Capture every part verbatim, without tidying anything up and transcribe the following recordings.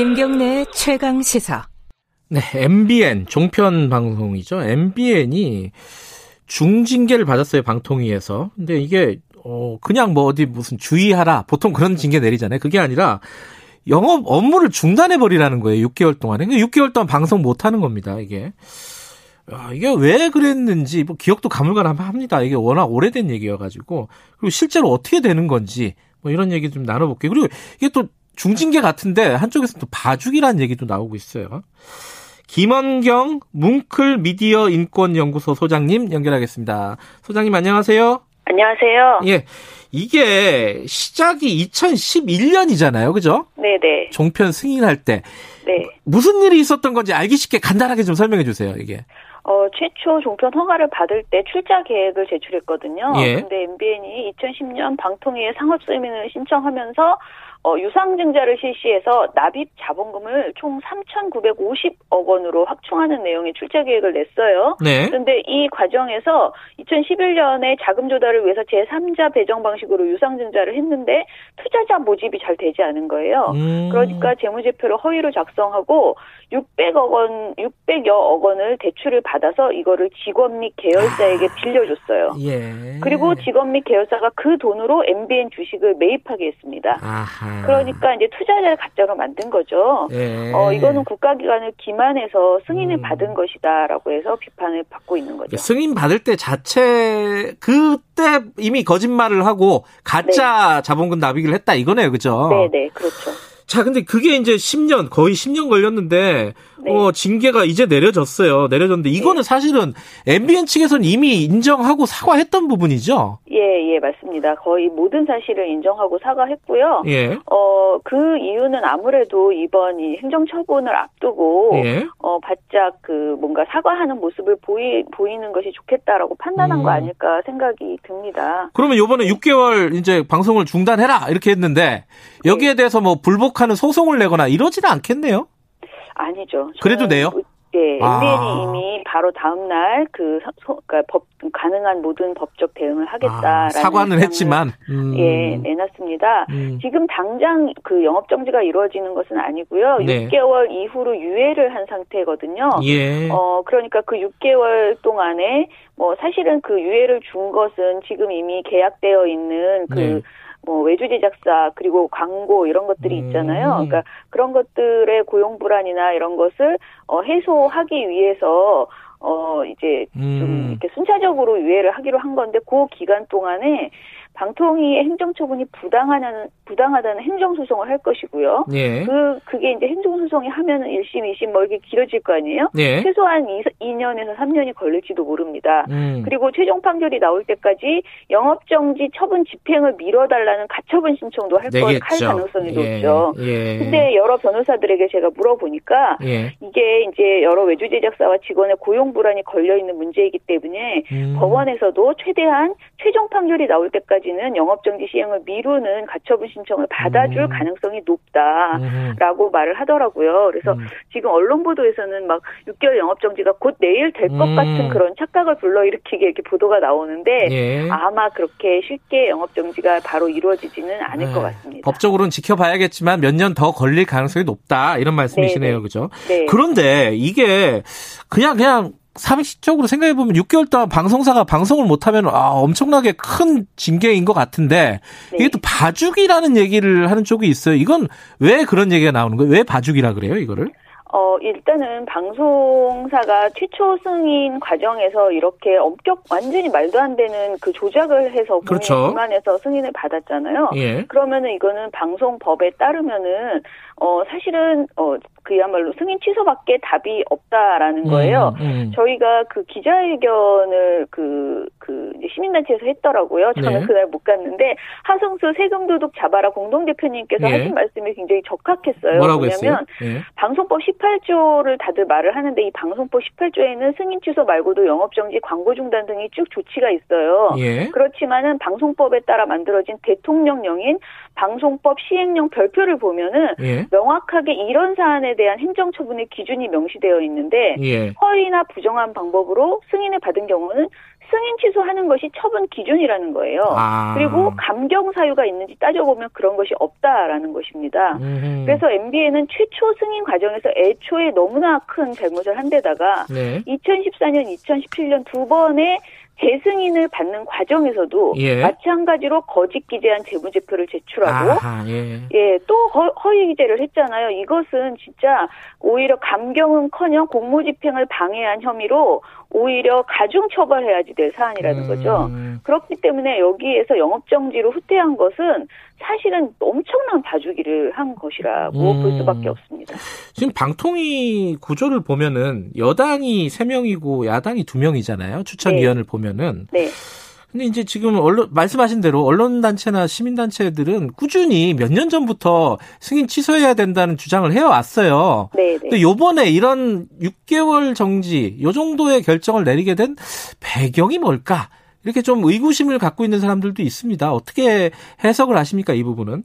김경래 최강 시사. 네, 엠비엔 종편 방송이죠. 엠비엔이 중징계를 받았어요, 방통위에서. 근데 이게 어 그냥 뭐 어디 무슨 주의하라 보통 그런 징계 내리잖아요. 그게 아니라 영업 업무를 중단해버리라는 거예요. 육 개월 동안에. 육 개월 동안 방송 못하는 겁니다. 이게 야, 이게 왜 그랬는지 뭐 기억도 가물가물합니다. 이게 워낙 오래된 얘기여가지고. 그리고 실제로 어떻게 되는 건지 뭐 이런 얘기 좀 나눠볼게요. 그리고 이게 또 중징계 같은데 한쪽에서 또 봐주기라는 얘기도 나오고 있어요. 김원경 뭉클 미디어 인권연구소 소장님 연결하겠습니다. 소장님 안녕하세요. 안녕하세요. 예, 이게 시작이 이천십일 년이잖아요, 그죠? 네네. 종편 승인할 때 네. 무슨 일이 있었던 건지 알기 쉽게 간단하게 좀 설명해 주세요. 이게. 어, 최초 종편 허가를 받을 때 출자 계획을 제출했거든요. 예. 근데 엠비엔이 이천십 년 방통위에 상업 승인을 신청하면서 어, 유상증자를 실시해서 납입 자본금을 총 삼천구백오십억 원으로 확충하는 내용의 출자 계획을 냈어요. 네. 그런데 이 과정에서 이천십일 년에 자금 조달을 위해서 제삼자 배정 방식으로 유상증자를 했는데 투자자 모집이 잘 되지 않은 거예요. 음. 그러니까 재무제표를 허위로 작성하고 육백억 원, 육백여억 원을 대출을 받아서 이거를 직원 및 계열사에게 빌려줬어요. 예. 그리고 직원 및 계열사가 그 돈으로 엠비엔 주식을 매입하게 했습니다. 아하. 그러니까 이제 투자자를 가짜로 만든 거죠. 예. 어, 이거는 국가기관을 기만해서 승인을 음. 받은 것이다라고 해서 비판을 받고 있는 거죠. 승인 받을 때 자체 그때 이미 거짓말을 하고 가짜 네. 자본금 납입을 했다 이거네요, 그죠? 네, 네, 그렇죠. 자, 근데 그게 이제 십 년 거의 십 년 걸렸는데 네. 어, 징계가 이제 내려졌어요. 내려졌는데 이거는 네. 사실은 엠비엔 측에서는 이미 인정하고 사과했던 부분이죠. 예, 예, 맞습니다. 거의 모든 사실을 인정하고 사과했고요. 예. 어, 그 이유는 아무래도 이번 이 행정처분을 앞두고 예. 어, 바짝 그 뭔가 사과하는 모습을 보이 보이는 것이 좋겠다라고 판단한 음. 거 아닐까 생각이 듭니다. 그러면 이번에 육 개월 이제 방송을 중단해라 이렇게 했는데 여기에 예. 대해서 뭐 불복 하는 소송을 내거나 이러지는 않겠네요? 아니죠. 그래도 내요? 네, 아. 엠비엔이 이미 바로 다음 날 그 그러니까 법 가능한 모든 법적 대응을 하겠다라는 아, 사과는 했지만 음. 예 내놨습니다. 음. 지금 당장 그 영업 정지가 이루어지는 것은 아니고요. 네. 육 개월 이후로 유예를 한 상태거든요. 예. 어 그러니까 그 육 개월 동안에 뭐 사실은 그 유예를 준 것은 지금 이미 계약되어 있는 그 네. 뭐 외주 제작사 그리고 광고 이런 것들이 있잖아요. 음. 그러니까 그런 것들의 고용 불안이나 이런 것을 어, 해소하기 위해서 어 이제 음. 좀 이렇게 순차적으로 유예를 하기로 한 건데 그 기간 동안에 방통위의 행정처분이 부당하다는 부당하다는 행정소송을 할 것이고요. 예. 그 그게 이제 행정소송이 하면은 일 심, 이 심 뭐 이렇게 길어질 거 아니에요. 예. 최소한 이 년에서 삼 년이 걸릴지도 모릅니다. 음. 그리고 최종 판결이 나올 때까지 영업정지 처분 집행을 미뤄달라는 가처분 신청도 할 것 할 가능성이 예. 높죠. 예. 근데 여러 변호사들에게 제가 물어보니까 예. 이게 이제 여러 외주 제작사와 직원의 고용 불안이 걸려 있는 문제이기 때문에 음. 법원에서도 최대한 최종 판결이 나올 때까지 는 영업정지 시행을 미루는 가처분 신청을 받아줄 음. 가능성이 높다라고 음. 말을 하더라고요. 그래서 음. 지금 언론 보도에서는 막 육 개월 영업정지가 곧 내일 될 것 음. 같은 그런 착각을 불러일으키게 이렇게 보도가 나오는데 예. 아마 그렇게 쉽게 영업정지가 바로 이루어지지는 않을 네. 것 같습니다. 법적으로는 지켜봐야겠지만 몇 년 더 걸릴 가능성이 높다 이런 말씀이시네요. 네네. 그죠? 네. 그런데 이게 그냥 그냥 상식적으로 생각해보면 육 개월 동안 방송사가 방송을 못하면 아, 엄청나게 큰 징계인 것 같은데 네. 이게 또 봐주기라는 얘기를 하는 쪽이 있어요. 이건 왜 그런 얘기가 나오는 거예요? 왜 봐주기라 그래요, 이거를? 어, 일단은 방송사가 최초 승인 과정에서 이렇게 엄격, 완전히 말도 안 되는 그 조작을 해서 그렇죠. 기만해서 승인을 받았잖아요. 예. 그러면은 이거는 방송법에 따르면은 어, 사실은 어, 그야말로 승인 취소밖에 답이 없다라는 거예요. 음, 음. 저희가 그 기자회견을 그, 그 시민단체에서 했더라고요. 저는 네. 그날 못 갔는데 하성수 세금도둑 잡아라 공동대표님께서 네. 하신 말씀이 굉장히 적합했어요. 뭐라고 왜냐하면 했어요? 네. 방송법 십팔 조를 다들 말을 하는데 이 방송법 십팔 조에는 승인 취소 말고도 영업정지, 광고 중단 등이 쭉 조치가 있어요. 예. 그렇지만은 방송법에 따라 만들어진 대통령령인 방송법 시행령 별표를 보면은 예. 명확하게 이런 사안에 대한 행정처분의 기준이 명시되어 있는데 예. 허위나 부정한 방법으로 승인을 받은 경우는 승인 취소하는 것이 처분 기준이라는 거예요. 아. 그리고 감경 사유가 있는지 따져보면 그런 것이 없다라는 것입니다. 음. 그래서 엠비엔은 최초 승인 과정에서 애초에 너무나 큰 잘못을 한 데다가 네. 이천십사년, 이천십칠년 두 번의 재승인을 받는 과정에서도 예. 마찬가지로 거짓 기재한 재무제표를 제출하고 아하, 예. 예, 또 허위 기재를 했잖아요. 이것은 진짜 오히려 감경은커녕 공무집행을 방해한 혐의로 오히려 가중처벌해야지 될 사안이라는 음. 거죠. 그렇기 때문에 여기에서 영업정지로 후퇴한 것은 사실은 엄청난 봐주기를 한 것이라고 음. 볼 수밖에 없습니다. 지금 방통위 구조를 보면은 여당이 세 명이고 야당이 두 명이잖아요. 추천위원을 네. 보면은. 네. 근데 이제 지금 언론, 말씀하신 대로 언론단체나 시민단체들은 꾸준히 몇 년 전부터 승인 취소해야 된다는 주장을 해왔어요. 네. 근데 요번에 이런 육 개월 정지, 요 정도의 결정을 내리게 된 배경이 뭘까? 이렇게 좀 의구심을 갖고 있는 사람들도 있습니다. 어떻게 해석을 하십니까, 이 부분은?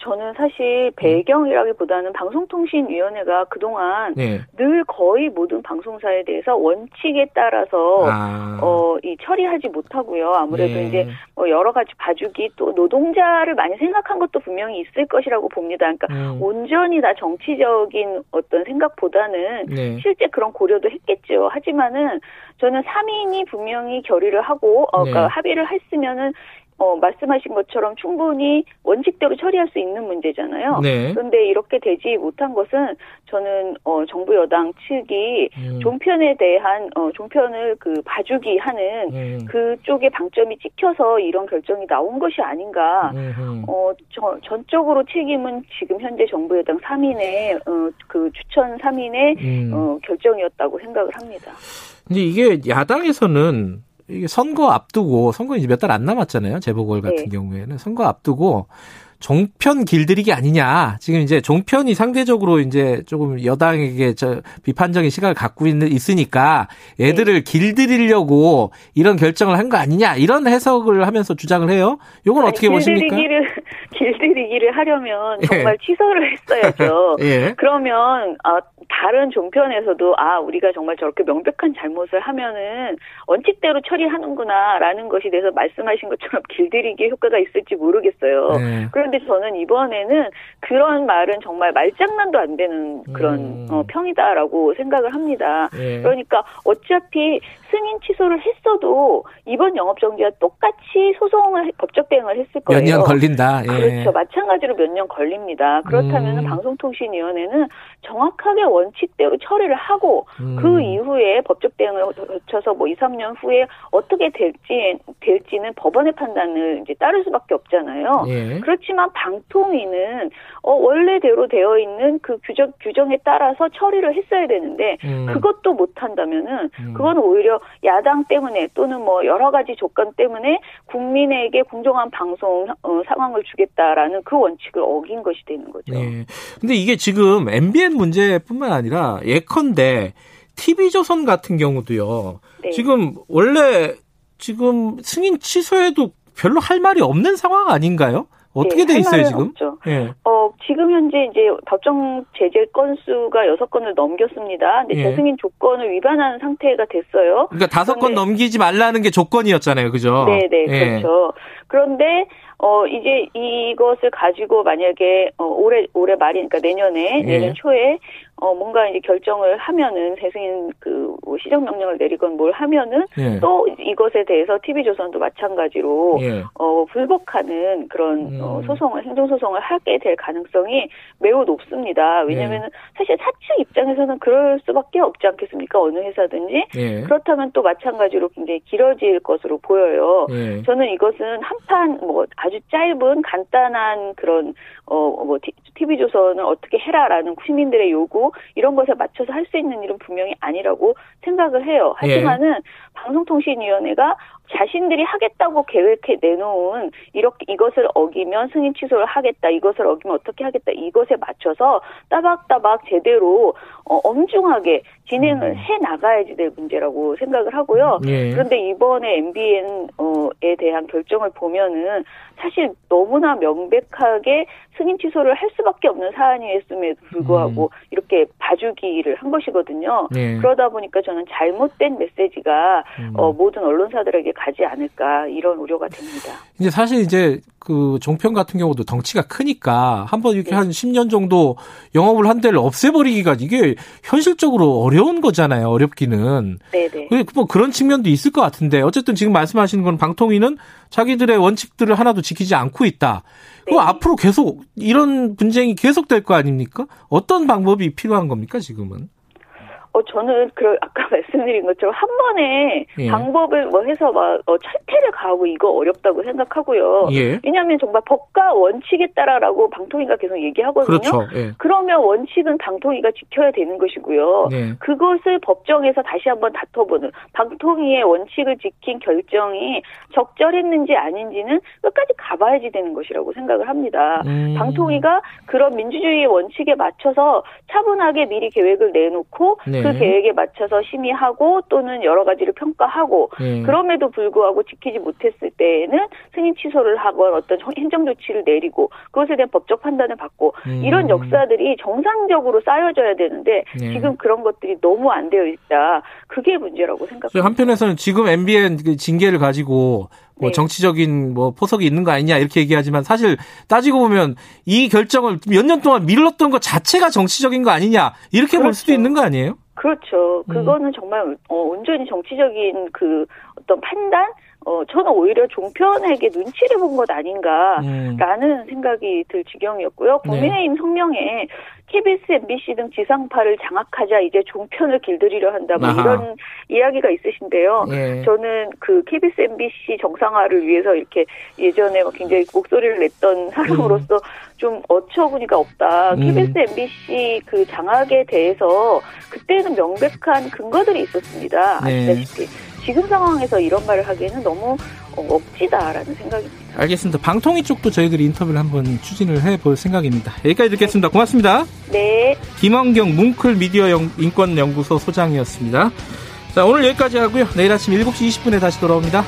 저는 사실 배경이라기보다는 방송통신위원회가 그동안 네. 늘 거의 모든 방송사에 대해서 원칙에 따라서 아. 어, 이 처리하지 못하고요. 아무래도 네. 이제 여러 가지 봐주기 또 노동자를 많이 생각한 것도 분명히 있을 것이라고 봅니다. 그러니까 음. 온전히 다 정치적인 어떤 생각보다는 네. 실제 그런 고려도 했겠죠. 하지만은 저는 삼 인이 분명히 결의를 하고 어, 네. 그러니까 합의를 했으면은 어, 말씀하신 것처럼 충분히 원칙대로 처리할 수 있는 문제잖아요. 네. 그런데 이렇게 되지 못한 것은 저는, 어, 정부 여당 측이 음. 종편에 대한, 어, 종편을 그 봐주기 하는 음. 그쪽에 방점이 찍혀서 이런 결정이 나온 것이 아닌가. 음. 어, 저, 전적으로 책임은 지금 현재 정부 여당 삼 인의, 어, 그 추천 삼 인의, 음. 어, 결정이었다고 생각을 합니다. 근데 이게 야당에서는 이게 선거 앞두고, 선거 이제 몇 달 안 남았잖아요. 재보궐 같은 네. 경우에는. 선거 앞두고, 종편 길들이기 아니냐. 지금 이제 종편이 상대적으로 이제 조금 여당에게 저 비판적인 시각을 갖고 있는, 있으니까 얘들을 네. 길들이려고 이런 결정을 한 거 아니냐. 이런 해석을 하면서 주장을 해요. 요건 어떻게 길들이기를, 보십니까? 길들이기를 하려면 정말 예. 취소를 했어야죠. 예. 그러면, 아, 다른 종편에서도 아 우리가 정말 저렇게 명백한 잘못을 하면은 원칙대로 처리하는구나라는 것이 돼서 말씀하신 것처럼 길들이기 효과가 있을지 모르겠어요. 네. 그런데 저는 이번에는 그런 말은 정말 말장난도 안 되는 그런 음. 어, 평이다라고 생각을 합니다. 네. 그러니까 어차피 승인 취소를 했어도 이번 영업정지와 똑같이 소송을 법적 대응을 했을 거예요. 몇 년 걸린다. 예. 그렇죠. 마찬가지로 몇 년 걸립니다. 그렇다면 음. 방송통신위원회는 정확하게 원칙대로 처리를 하고 음. 그 이후에 법적 대응을 거쳐서 뭐 이삼 년 후에 어떻게 될지, 될지는 법원의 판단을 이제 따를 수밖에 없잖아요. 예. 그렇지만 방통위는 어, 원래대로 되어 있는 그 규정, 규정에 따라서 처리를 했어야 되는데 음. 그것도 못한다면은 음. 그건 오히려 야당 때문에 또는 뭐 여러 가지 조건 때문에 국민에게 공정한 방송 어, 상황을 주겠다라는 그 원칙을 어긴 것이 되는 거죠. 네. 근데 이게 지금 엠비엔 문제뿐만 아니라 예컨대 티비조선 같은 경우도요. 네. 지금 원래 지금 승인 취소해도 별로 할 말이 없는 상황 아닌가요? 어떻게 네, 돼 있어요, 지금? 예. 어, 지금 현재 이제 법정 제재 건수가 여섯 건을 넘겼습니다. 근데 예. 재승인 조건을 위반하는 상태가 됐어요. 그러니까 다섯 건 넘기지 말라는 게 조건이었잖아요. 그죠? 네, 네, 예. 그렇죠. 그런데 어, 이제 이것을 가지고 만약에 어, 올해 올해 말이니까 내년에 예. 내년 초에 어, 뭔가 이제 결정을 하면은 재승인 그 시정 명령을 내리건 뭘 하면은 예. 또 이것에 대해서 티비조선도 마찬가지로 예. 어, 불복하는 그런 음. 어, 소송을 행정 소송을 하게 될 가능성이 매우 높습니다. 왜냐면은 예. 사실 사측 입장에서는 그럴 수밖에 없지 않겠습니까? 어느 회사든지 예. 그렇다면 또 마찬가지로 굉장히 길어질 것으로 보여요. 예. 저는 이것은 한판 뭐 아주 짧은 간단한 그런 어, 뭐 티비조선을 어떻게 해라라는 시민들의 요구 이런 것에 맞춰서 할 수 있는 일은 분명히 아니라고 생각을 해요. 하지만은 예. 방송통신위원회가 자신들이 하겠다고 계획해 내놓은 이렇게 이것을 어기면 승인 취소를 하겠다, 이것을 어기면 어떻게 하겠다, 이것에 맞춰서 따박따박 제대로 어, 엄중하게 진행을 해 나가야지 될 문제라고 생각을 하고요. 예. 그런데 이번에 엠비엔에 대한 결정을 보면은 사실 너무나 명백하게 승인 취소를 할 수밖에 없는 사안이었음에도 불구하고 음. 이렇게 봐주기를 한 것이거든요. 예. 그러다 보니까 저는 잘못된 메시지가 음. 어, 모든 언론사들에게 가지 않을까 이런 우려가 됩니다. 이제 사실 이제 그 종편 같은 경우도 덩치가 크니까 한번 이렇게 네. 한 십 년 정도 영업을 한 데를 없애버리기가 이게 현실적으로 어려운 거잖아요. 어렵기는. 네네. 뭐 그런 측면도 있을 것 같은데 어쨌든 지금 말씀하시는 건 방통위는 자기들의 원칙들을 하나도 지키지 않고 있다. 네. 그럼 앞으로 계속 이런 분쟁이 계속될 거 아닙니까? 어떤 방법이 필요한 겁니까 지금은? 어, 저는, 그, 아까 말씀드린 것처럼 한 번에 예. 방법을 뭐 해서 막, 어, 철퇴를 가하고 이거 어렵다고 생각하고요. 예. 왜냐면 정말 법과 원칙에 따라라고 방통위가 계속 얘기하거든요. 그렇죠. 예. 그러면 원칙은 방통위가 지켜야 되는 것이고요. 예. 그것을 법정에서 다시 한번 다퉈보는 방통위의 원칙을 지킨 결정이 적절했는지 아닌지는 끝까지 가봐야지 되는 것이라고 생각을 합니다. 음. 방통위가 그런 민주주의의 원칙에 맞춰서 차분하게 미리 계획을 내놓고 네. 그 계획에 맞춰서 심의하고 또는 여러 가지를 평가하고 네. 그럼에도 불구하고 지키지 못했을 때에는 승인 취소를 하거나 어떤 행정 조치를 내리고 그것에 대한 법적 판단을 받고 음. 이런 역사들이 정상적으로 쌓여져야 되는데 네. 지금 그런 것들이 너무 안 되어 있다. 그게 문제라고 생각합니다. 한편에서는 지금 엠비엔 징계를 가지고 뭐 네. 정치적인 뭐 포석이 있는 거 아니냐 이렇게 얘기하지만 사실 따지고 보면 이 결정을 몇 년 동안 미뤘던 것 자체가 정치적인 거 아니냐 이렇게 그렇죠. 볼 수도 있는 거 아니에요? 그렇죠. 그거는 음. 정말 어, 온전히 정치적인 그 어떤 판단? 어, 저는 오히려 종편에게 눈치를 본 것 아닌가라는 음. 생각이 들 지경이었고요. 국민의힘 네. 성명에 케이비에스, 엠비씨 등 지상파를 장악하자 이제 종편을 길들이려 한다 뭐 아하. 이런 이야기가 있으신데요. 네. 저는 그 케이비에스, 엠비씨 정상화를 위해서 이렇게 예전에 막 굉장히 목소리를 냈던 사람으로서 음. 좀 어처구니가 없다. 음. 케이비에스, 엠비씨 그 장악에 대해서 그때는 명백한 근거들이 있었습니다. 네. 아시다시피. 지금 상황에서 이런 말을 하기에는 너무 억지다라는 생각입니다. 알겠습니다. 방통위 쪽도 저희들이 인터뷰를 한번 추진을 해볼 생각입니다. 여기까지 듣겠습니다. 고맙습니다. 네. 김원경 뭉클 미디어 영, 인권연구소 소장이었습니다. 자, 오늘 여기까지 하고요. 내일 아침 일곱 시 이십 분에 다시 돌아옵니다.